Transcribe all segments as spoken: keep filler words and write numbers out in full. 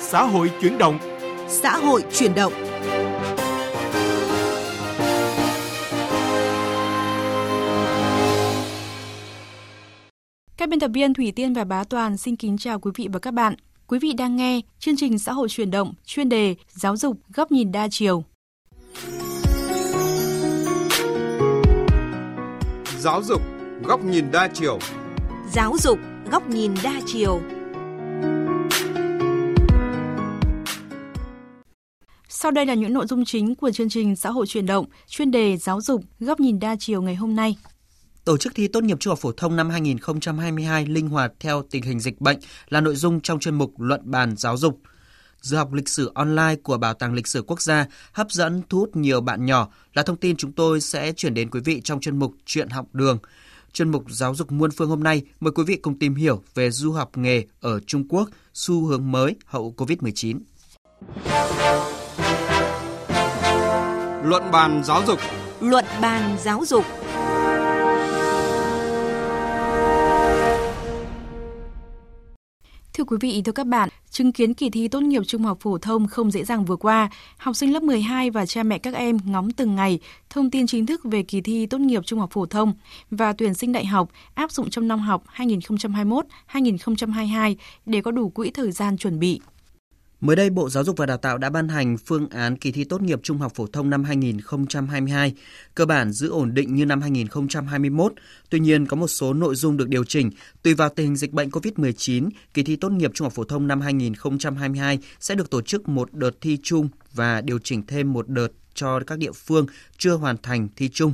Xã hội chuyển động. Xã hội chuyển động. Các biên tập viên Thủy Tiên và Bá Toàn xin kính chào quý vị và các bạn. Quý vị đang nghe chương trình Xã hội chuyển động, chuyên đề Giáo dục góc nhìn đa chiều. Giáo dục góc nhìn đa chiều. Giáo dục góc nhìn đa chiều. Sau đây là những nội dung chính của chương trình Xã hội chuyển động, chuyên đề Giáo dục góc nhìn đa chiều ngày hôm nay. Tổ chức thi tốt nghiệp trung học phổ thông năm hai không hai hai linh hoạt theo tình hình dịch bệnh là nội dung trong chuyên mục Luận bàn giáo dục. Giờ học lịch sử online của Bảo tàng Lịch sử quốc gia hấp dẫn thu hút nhiều bạn nhỏ là thông tin chúng tôi sẽ chuyển đến quý vị trong chuyên mục Chuyện học đường. Chuyên mục Giáo dục muôn phương hôm nay mời quý vị cùng tìm hiểu về du học nghề ở Trung Quốc, xu hướng mới hậu covid mười chín. Luận bàn giáo dục. Luận bàn giáo dục. Thưa quý vị, thưa các bạn, chứng kiến kỳ thi tốt nghiệp trung học phổ thông không dễ dàng vừa qua, học sinh lớp mười hai và cha mẹ các em ngóng từng ngày thông tin chính thức về kỳ thi tốt nghiệp trung học phổ thông và tuyển sinh đại học áp dụng trong năm học hai nghìn không trăm hai mươi mốt hai nghìn không trăm hai mươi hai để có đủ quỹ thời gian chuẩn bị. Mới đây, Bộ Giáo dục và Đào tạo đã ban hành phương án kỳ thi tốt nghiệp trung học phổ thông năm hai nghìn không trăm hai mươi hai, cơ bản giữ ổn định như năm hai nghìn không trăm hai mươi mốt. Tuy nhiên, có một số nội dung được điều chỉnh. Tùy vào tình hình dịch bệnh covid mười chín, kỳ thi tốt nghiệp trung học phổ thông năm hai nghìn không trăm hai mươi hai sẽ được tổ chức một đợt thi chung và điều chỉnh thêm một đợt cho các địa phương chưa hoàn thành thi chung.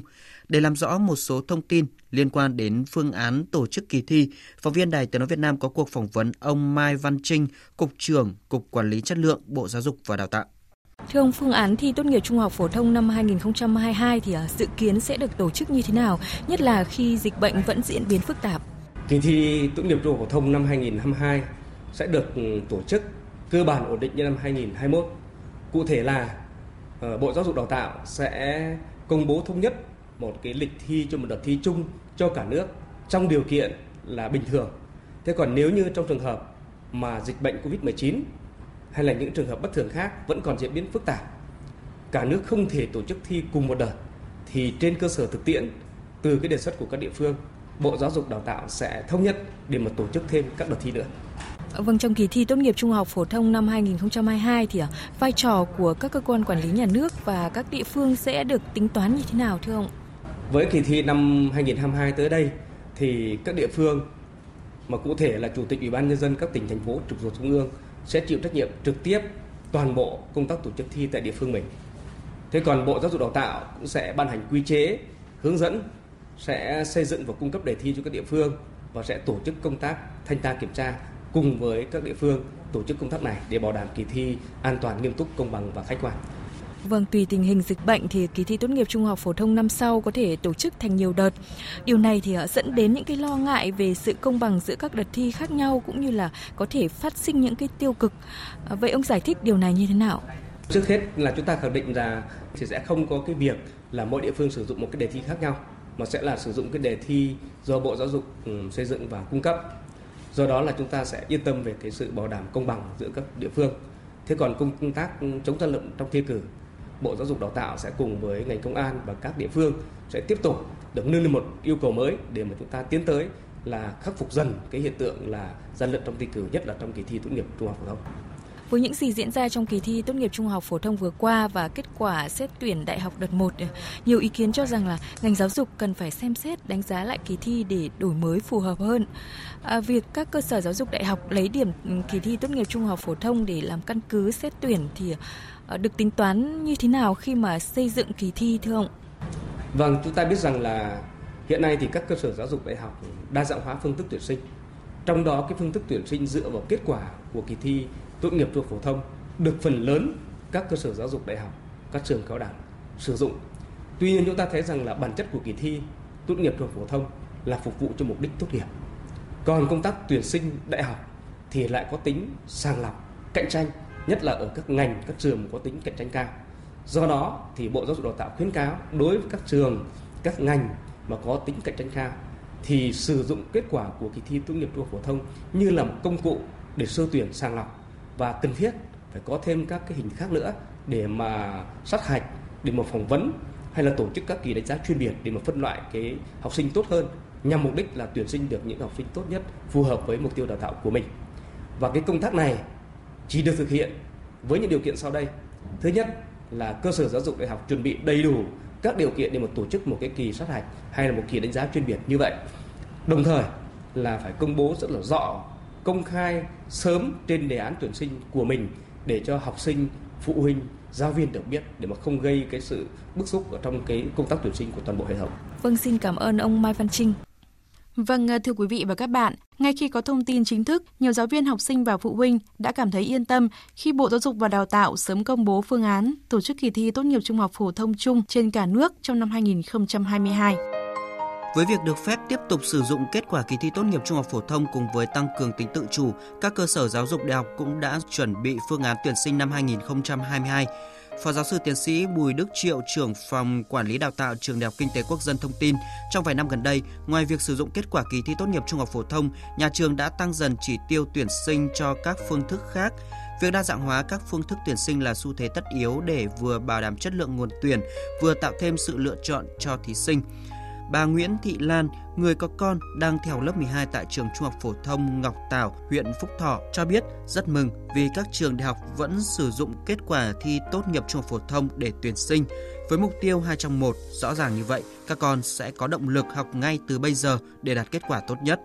Để làm rõ một số thông tin liên quan đến phương án tổ chức kỳ thi, phóng viên Đài Tiếng nói Việt Nam có cuộc phỏng vấn ông Mai Văn Trinh, Cục trưởng Cục Quản lý Chất lượng Bộ Giáo dục và Đào tạo. Thưa ông, phương án thi tốt nghiệp trung học phổ thông năm hai nghìn không trăm hai mươi hai thì dự kiến sẽ được tổ chức như thế nào, nhất là khi dịch bệnh vẫn diễn biến phức tạp? Kỳ thi tốt nghiệp trung học phổ thông năm hai nghìn không trăm hai mươi hai sẽ được tổ chức cơ bản ổn định như năm hai nghìn không trăm hai mươi mốt. Cụ thể là Bộ Giáo dục Đào tạo sẽ công bố thống nhất một cái lịch thi cho một đợt thi chung cho cả nước trong điều kiện là bình thường. Thế còn nếu như trong trường hợp mà dịch bệnh covid mười chín hay là những trường hợp bất thường khác vẫn còn diễn biến phức tạp, cả nước không thể tổ chức thi cùng một đợt, thì trên cơ sở thực tiễn từ cái đề xuất của các địa phương, Bộ Giáo dục Đào tạo sẽ thống nhất để mà tổ chức thêm các đợt thi nữa. Vâng, trong kỳ thi tốt nghiệp trung học phổ thông năm hai nghìn không trăm hai mươi hai thì vai trò của các cơ quan quản lý nhà nước và các địa phương sẽ được tính toán như thế nào thưa ông? Với kỳ thi năm hai nghìn không trăm hai mươi hai tới đây thì các địa phương, mà cụ thể là Chủ tịch Ủy ban Nhân dân các tỉnh, thành phố trực thuộc Trung ương sẽ chịu trách nhiệm trực tiếp toàn bộ công tác tổ chức thi tại địa phương mình. Thế còn Bộ Giáo dục Đào tạo cũng sẽ ban hành quy chế, hướng dẫn, sẽ xây dựng và cung cấp đề thi cho các địa phương và sẽ tổ chức công tác thanh tra kiểm tra cùng với các địa phương tổ chức công tác này để bảo đảm kỳ thi an toàn, nghiêm túc, công bằng và khách quan. Vâng, tùy tình hình dịch bệnh thì kỳ thi tốt nghiệp trung học phổ thông năm sau có thể tổ chức thành nhiều đợt. Điều này thì dẫn đến những cái lo ngại về sự công bằng giữa các đợt thi khác nhau cũng như là có thể phát sinh những cái tiêu cực. Vậy ông giải thích điều này như thế nào? Trước hết là chúng ta khẳng định là thì sẽ không có cái việc là mỗi địa phương sử dụng một cái đề thi khác nhau, mà sẽ là sử dụng cái đề thi do Bộ Giáo dục xây dựng và cung cấp. Do đó là chúng ta sẽ yên tâm về cái sự bảo đảm công bằng giữa các địa phương. Thế còn công tác chống gian lận trong thi cử, Bộ Giáo dục Đào tạo sẽ cùng với ngành công an và các địa phương sẽ tiếp tục được nêu lên một yêu cầu mới để mà chúng ta tiến tới là khắc phục dần cái hiện tượng là gian lận trong thi cử, nhất là trong kỳ thi tốt nghiệp trung học phổ thông. Với những gì diễn ra trong kỳ thi tốt nghiệp trung học phổ thông vừa qua và kết quả xét tuyển đại học đợt một, nhiều ý kiến cho rằng là ngành giáo dục cần phải xem xét đánh giá lại kỳ thi để đổi mới phù hợp hơn. À, việc các cơ sở giáo dục đại học lấy điểm kỳ thi tốt nghiệp trung học phổ thông để làm căn cứ xét tuyển thì được tính toán như thế nào khi mà xây dựng kỳ thi thưa ông? Vâng, chúng ta biết rằng là hiện nay thì các cơ sở giáo dục đại học đa dạng hóa phương thức tuyển sinh. Trong đó cái phương thức tuyển sinh dựa vào kết quả của kỳ thi tốt nghiệp trung học phổ thông được phần lớn các cơ sở giáo dục đại học, các trường cao đẳng sử dụng. Tuy nhiên chúng ta thấy rằng là bản chất của kỳ thi tốt nghiệp trung học phổ thông là phục vụ cho mục đích tốt nghiệp. Còn công tác tuyển sinh đại học thì lại có tính sàng lọc, cạnh tranh, nhất là ở các ngành, các trường có tính cạnh tranh cao. Do đó thì Bộ Giáo dục Đào tạo khuyến cáo đối với các trường, các ngành mà có tính cạnh tranh cao thì sử dụng kết quả của kỳ thi tốt nghiệp trung học phổ thông như là một công cụ để sơ tuyển sàng lọc, và cần thiết phải có thêm các cái hình khác nữa để mà sát hạch, để mà phỏng vấn, hay là tổ chức các kỳ đánh giá chuyên biệt để mà phân loại cái học sinh tốt hơn, nhằm mục đích là tuyển sinh được những học sinh tốt nhất phù hợp với mục tiêu đào tạo của mình. Và cái công tác này chỉ được thực hiện với những điều kiện sau đây. Thứ nhất là cơ sở giáo dục đại học chuẩn bị đầy đủ các điều kiện để mà tổ chức một cái kỳ sát hạch hay là một kỳ đánh giá chuyên biệt như vậy. Đồng thời là phải công bố rất là rõ, công khai sớm trên đề án tuyển sinh của mình để cho học sinh, phụ huynh, giáo viên được biết, để mà không gây cái sự bức xúc ở trong cái công tác tuyển sinh của toàn bộ hệ thống. Vâng, xin cảm ơn ông Mai Văn Trinh. Vâng, thưa quý vị và các bạn, ngay khi có thông tin chính thức, nhiều giáo viên, học sinh và phụ huynh đã cảm thấy yên tâm khi Bộ Giáo dục và Đào tạo sớm công bố phương án tổ chức kỳ thi tốt nghiệp trung học phổ thông chung trên cả nước trong năm hai nghìn không trăm hai mươi hai. Với việc được phép tiếp tục sử dụng kết quả kỳ thi tốt nghiệp trung học phổ thông cùng với tăng cường tính tự chủ, các cơ sở giáo dục đại học cũng đã chuẩn bị phương án tuyển sinh năm hai nghìn không trăm hai mươi hai. Phó giáo sư tiến sĩ Bùi Đức Triệu, trưởng phòng quản lý đào tạo trường Đại học Kinh tế Quốc dân thông tin, trong vài năm gần đây, ngoài việc sử dụng kết quả kỳ thi tốt nghiệp trung học phổ thông, nhà trường đã tăng dần chỉ tiêu tuyển sinh cho các phương thức khác. Việc đa dạng hóa các phương thức tuyển sinh là xu thế tất yếu để vừa bảo đảm chất lượng nguồn tuyển, vừa tạo thêm sự lựa chọn cho thí sinh. Bà Nguyễn Thị Lan, người có con đang theo lớp mười hai tại trường trung học phổ thông Ngọc Tảo, huyện Phúc Thọ, cho biết rất mừng vì các trường đại học vẫn sử dụng kết quả thi tốt nghiệp trung học phổ thông để tuyển sinh. Với mục tiêu hai trong một rõ ràng như vậy, các con sẽ có động lực học ngay từ bây giờ để đạt kết quả tốt nhất.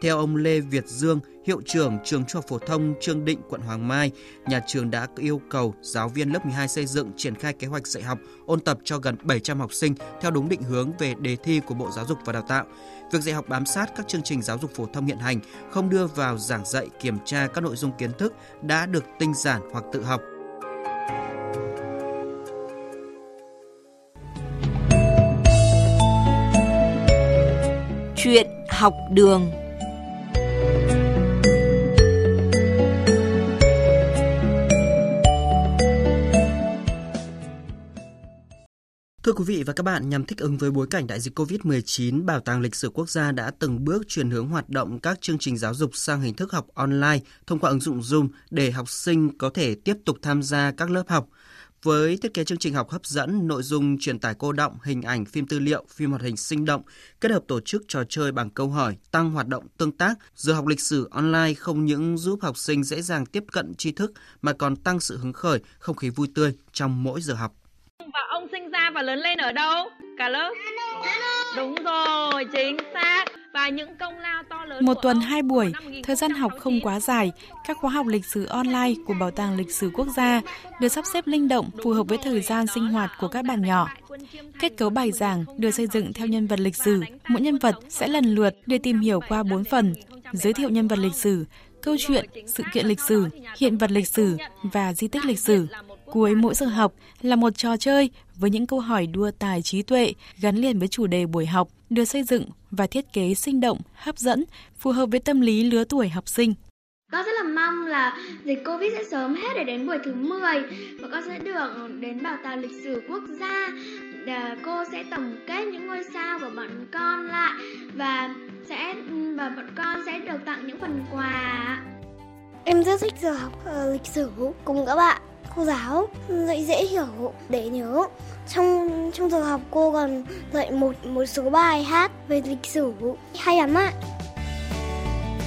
Theo ông Lê Việt Dương, hiệu trưởng trường trung học phổ thông Trương Định, quận Hoàng Mai, nhà trường đã yêu cầu giáo viên lớp mười hai xây dựng triển khai kế hoạch dạy học, ôn tập cho gần bảy trăm học sinh theo đúng định hướng về đề thi của Bộ Giáo dục và Đào tạo. Việc dạy học bám sát các chương trình giáo dục phổ thông hiện hành, không đưa vào giảng dạy kiểm tra các nội dung kiến thức đã được tinh giản hoặc tự học. Chuyện học đường. Thưa quý vị và các bạn, nhằm thích ứng với bối cảnh đại dịch covid mười chín, Bảo tàng Lịch sử Quốc gia đã từng bước chuyển hướng hoạt động các chương trình giáo dục sang hình thức học online thông qua ứng dụng Zoom để học sinh có thể tiếp tục tham gia các lớp học. Với thiết kế chương trình học hấp dẫn, nội dung truyền tải cô đọng, hình ảnh, phim tư liệu, phim hoạt hình sinh động, kết hợp tổ chức trò chơi bằng câu hỏi, tăng hoạt động tương tác, giờ học lịch sử online không những giúp học sinh dễ dàng tiếp cận tri thức mà còn tăng sự hứng khởi, không khí vui tươi trong mỗi giờ học. Và ông sinh ra và lớn lên ở đâu? Cả lớp. Đúng rồi, chính xác. Và những công lao to lớn. Một tuần hai buổi, thời gian học không quá dài, các khóa học lịch sử online của Bảo tàng Lịch sử Quốc gia được sắp xếp linh động, phù hợp với thời gian sinh hoạt của các bạn nhỏ. Kết cấu bài giảng được xây dựng theo nhân vật lịch sử. Mỗi nhân vật sẽ lần lượt được tìm hiểu qua bốn phần: giới thiệu nhân vật lịch sử, câu chuyện, sự kiện lịch sử, hiện vật lịch sử và di tích lịch sử. Cuối mỗi giờ học là một trò chơi với những câu hỏi đua tài trí tuệ gắn liền với chủ đề buổi học, được xây dựng và thiết kế sinh động, hấp dẫn, phù hợp với tâm lý lứa tuổi học sinh. Con rất là mong là dịch Covid sẽ sớm hết để đến buổi thứ mười và con sẽ được đến Bảo tàng Lịch sử Quốc gia. Cô sẽ tổng kết những ngôi sao của bọn con lại và sẽ và bọn con sẽ được tặng những phần quà. Em rất thích giờ học lịch sử cùng các bạn. Cô giáo dạy dễ hiểu để nhớ. Trong trong giờ học cô còn dạy một một số bài hát về lịch sử hay lắm ạ.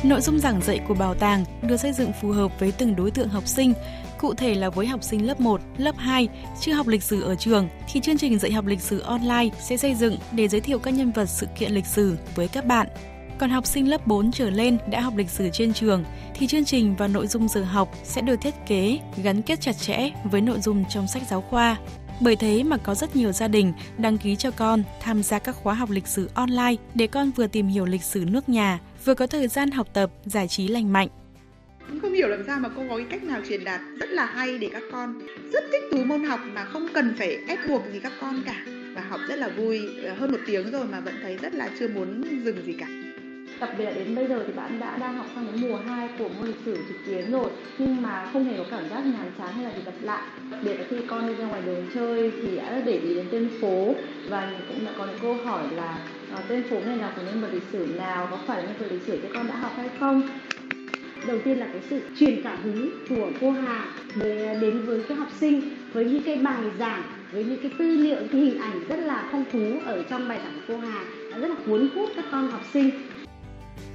Nội dung giảng dạy của bảo tàng được xây dựng phù hợp với từng đối tượng học sinh, cụ thể là với học sinh lớp một, lớp hai chưa học lịch sử ở trường thì chương trình dạy học lịch sử online sẽ xây dựng để giới thiệu các nhân vật, sự kiện lịch sử với các bạn. Còn học sinh lớp bốn trở lên đã học lịch sử trên trường thì chương trình và nội dung giờ học sẽ được thiết kế gắn kết chặt chẽ với nội dung trong sách giáo khoa. Bởi thế mà có rất nhiều gia đình đăng ký cho con tham gia các khóa học lịch sử online để con vừa tìm hiểu lịch sử nước nhà, vừa có thời gian học tập, giải trí lành mạnh. Không hiểu làm sao mà cô có cái cách nào truyền đạt rất là hay để các con rất thích thú môn học mà không cần phải ép buộc gì các con cả. Và học rất là vui, hơn một tiếng rồi mà vẫn thấy rất là chưa muốn dừng gì cả. Đặc biệt là đến bây giờ thì bạn đã đang học sang đến mùa hai của môn lịch sử trực tuyến rồi, nhưng mà không hề có cảm giác nhàm chán hay là bị lặp lại. Đặc biệt là khi con đi ra ngoài đường chơi thì đã để ý đến tên phố và cũng đã có những câu hỏi là à, tên phố này là của nhân vật lịch sử nào, có phải là nhân vật lịch sử cho con đã học hay không. Đầu tiên là cái sự truyền cảm hứng của cô Hà đến với các học sinh, với những cái bài giảng, với những cái tư liệu, cái hình ảnh rất là phong phú ở trong bài giảng của cô Hà, rất là cuốn hút các con học sinh.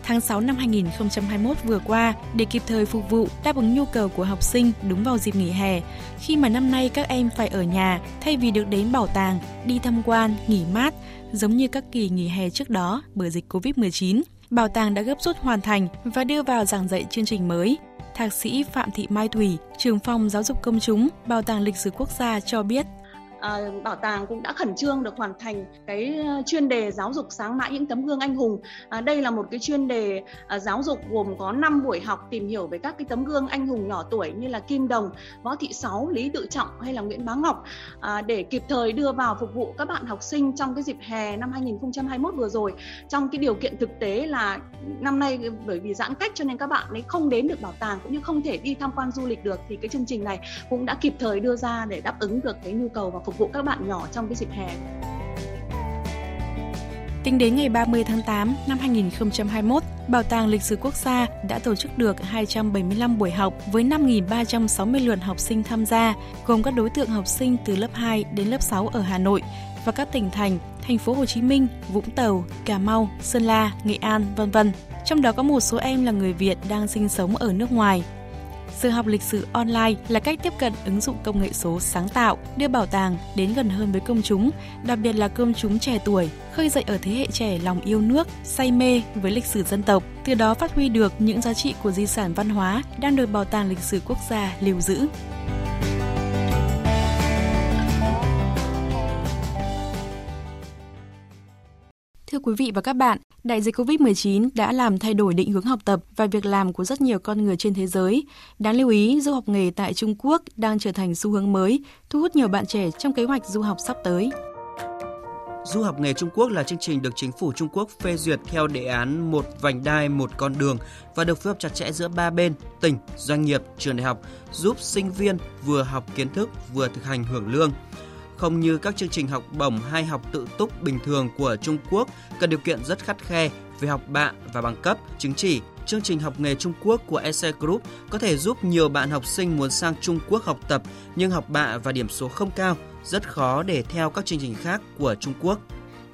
Tháng sáu năm hai nghìn không trăm hai mươi mốt vừa qua, để kịp thời phục vụ đáp ứng nhu cầu của học sinh đúng vào dịp nghỉ hè, khi mà năm nay các em phải ở nhà thay vì được đến bảo tàng, đi tham quan, nghỉ mát, giống như các kỳ nghỉ hè trước đó bởi dịch Covid mười chín, bảo tàng đã gấp rút hoàn thành và đưa vào giảng dạy chương trình mới. Thạc sĩ Phạm Thị Mai Thủy, trưởng phòng giáo dục công chúng, Bảo tàng Lịch sử Quốc gia cho biết, À, bảo tàng cũng đã khẩn trương được hoàn thành cái chuyên đề giáo dục sáng mãi những tấm gương anh hùng. À, đây là một cái chuyên đề à, giáo dục gồm có năm buổi học tìm hiểu về các cái tấm gương anh hùng nhỏ tuổi như là Kim Đồng, Võ Thị Sáu, Lý Tự Trọng hay là Nguyễn Bá Ngọc à, để kịp thời đưa vào phục vụ các bạn học sinh trong cái dịp hè năm hai nghìn không trăm hai mươi mốt vừa rồi. Trong cái điều kiện thực tế là năm nay bởi vì giãn cách cho nên các bạn ấy không đến được bảo tàng cũng như không thể đi tham quan du lịch được, thì cái chương trình này cũng đã kịp thời đưa ra để đáp ứng được cái nhu cầu và phục vụ các bạn nhỏ trong cái dịp hè. Tính đến ngày ba mươi tháng tám năm hai nghìn không trăm hai mươi mốt, Bảo tàng Lịch sử Quốc gia đã tổ chức được hai trăm bảy mươi lăm buổi học với năm nghìn ba trăm sáu mươi lượt học sinh tham gia, gồm các đối tượng học sinh từ lớp hai đến lớp sáu ở Hà Nội và các tỉnh thành, thành phố Hồ Chí Minh, Vũng Tàu, Cà Mau, Sơn La, Nghệ An, vân vân. Trong đó có một số em là người Việt đang sinh sống ở nước ngoài. Sự học lịch sử online là cách tiếp cận ứng dụng công nghệ số sáng tạo, đưa bảo tàng đến gần hơn với công chúng, đặc biệt là công chúng trẻ tuổi, khơi dậy ở thế hệ trẻ lòng yêu nước, say mê với lịch sử dân tộc, từ đó phát huy được những giá trị của di sản văn hóa đang được Bảo tàng Lịch sử Quốc gia lưu giữ. Thưa quý vị và các bạn, đại dịch Covid mười chín đã làm thay đổi định hướng học tập và việc làm của rất nhiều con người trên thế giới. Đáng lưu ý, du học nghề tại Trung Quốc đang trở thành xu hướng mới, thu hút nhiều bạn trẻ trong kế hoạch du học sắp tới. Du học nghề Trung Quốc là chương trình được chính phủ Trung Quốc phê duyệt theo đề án Một vành đai, một con đường và được phối hợp chặt chẽ giữa ba bên, tỉnh, doanh nghiệp, trường đại học, giúp sinh viên vừa học kiến thức vừa thực hành hưởng lương. Không như các chương trình học bổng hay học tự túc bình thường của Trung Quốc cần điều kiện rất khắt khe về học bạ và bằng cấp, chứng chỉ, chương trình học nghề Trung Quốc của e ét Group có thể giúp nhiều bạn học sinh muốn sang Trung Quốc học tập nhưng học bạ và điểm số không cao, rất khó để theo các chương trình khác của Trung Quốc.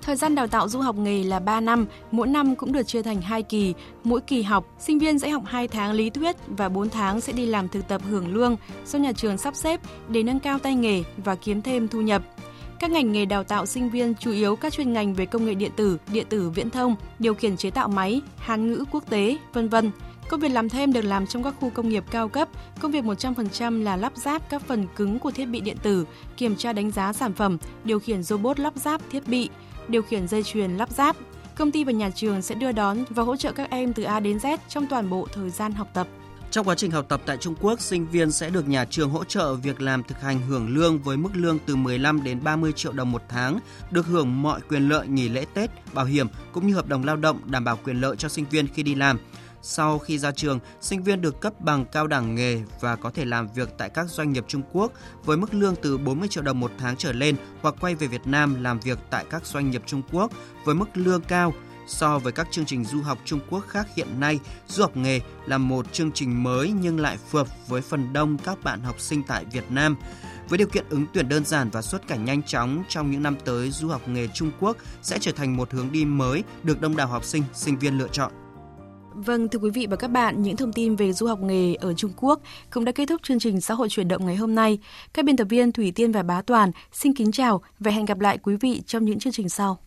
Thời gian đào tạo du học nghề là ba năm, mỗi năm cũng được chia thành hai kỳ. Mỗi kỳ học, sinh viên sẽ học hai tháng lý thuyết và bốn tháng sẽ đi làm thực tập hưởng lương do nhà trường sắp xếp để nâng cao tay nghề và kiếm thêm thu nhập. Các ngành nghề đào tạo sinh viên chủ yếu các chuyên ngành về công nghệ điện tử, điện tử viễn thông, điều khiển chế tạo máy, Hán ngữ quốc tế, vân vân. Công việc làm thêm được làm trong các khu công nghiệp cao cấp, công việc một trăm phần trăm là lắp ráp các phần cứng của thiết bị điện tử, kiểm tra đánh giá sản phẩm, điều khiển robot lắp ráp thiết bị, điều khiển dây chuyền lắp ráp. Công ty và nhà trường sẽ đưa đón và hỗ trợ các em từ A đến Z trong toàn bộ thời gian học tập. Trong quá trình học tập tại Trung Quốc, sinh viên sẽ được nhà trường hỗ trợ việc làm thực hành hưởng lương với mức lương từ mười lăm đến ba mươi triệu đồng một tháng, được hưởng mọi quyền lợi nghỉ lễ Tết, bảo hiểm cũng như hợp đồng lao động đảm bảo quyền lợi cho sinh viên khi đi làm. Sau khi ra trường, sinh viên được cấp bằng cao đẳng nghề và có thể làm việc tại các doanh nghiệp Trung Quốc với mức lương từ bốn mươi triệu đồng một tháng trở lên hoặc quay về Việt Nam làm việc tại các doanh nghiệp Trung Quốc với mức lương cao. So với các chương trình du học Trung Quốc khác hiện nay, du học nghề là một chương trình mới nhưng lại phù hợp với phần đông các bạn học sinh tại Việt Nam. Với điều kiện ứng tuyển đơn giản và xuất cảnh nhanh chóng, trong những năm tới, du học nghề Trung Quốc sẽ trở thành một hướng đi mới được đông đảo học sinh, sinh viên lựa chọn. Vâng, thưa quý vị và các bạn, những thông tin về du học nghề ở Trung Quốc cũng đã kết thúc chương trình Xã hội chuyển động ngày hôm nay. Các biên tập viên Thủy Tiên và Bá Toàn xin kính chào và hẹn gặp lại quý vị trong những chương trình sau.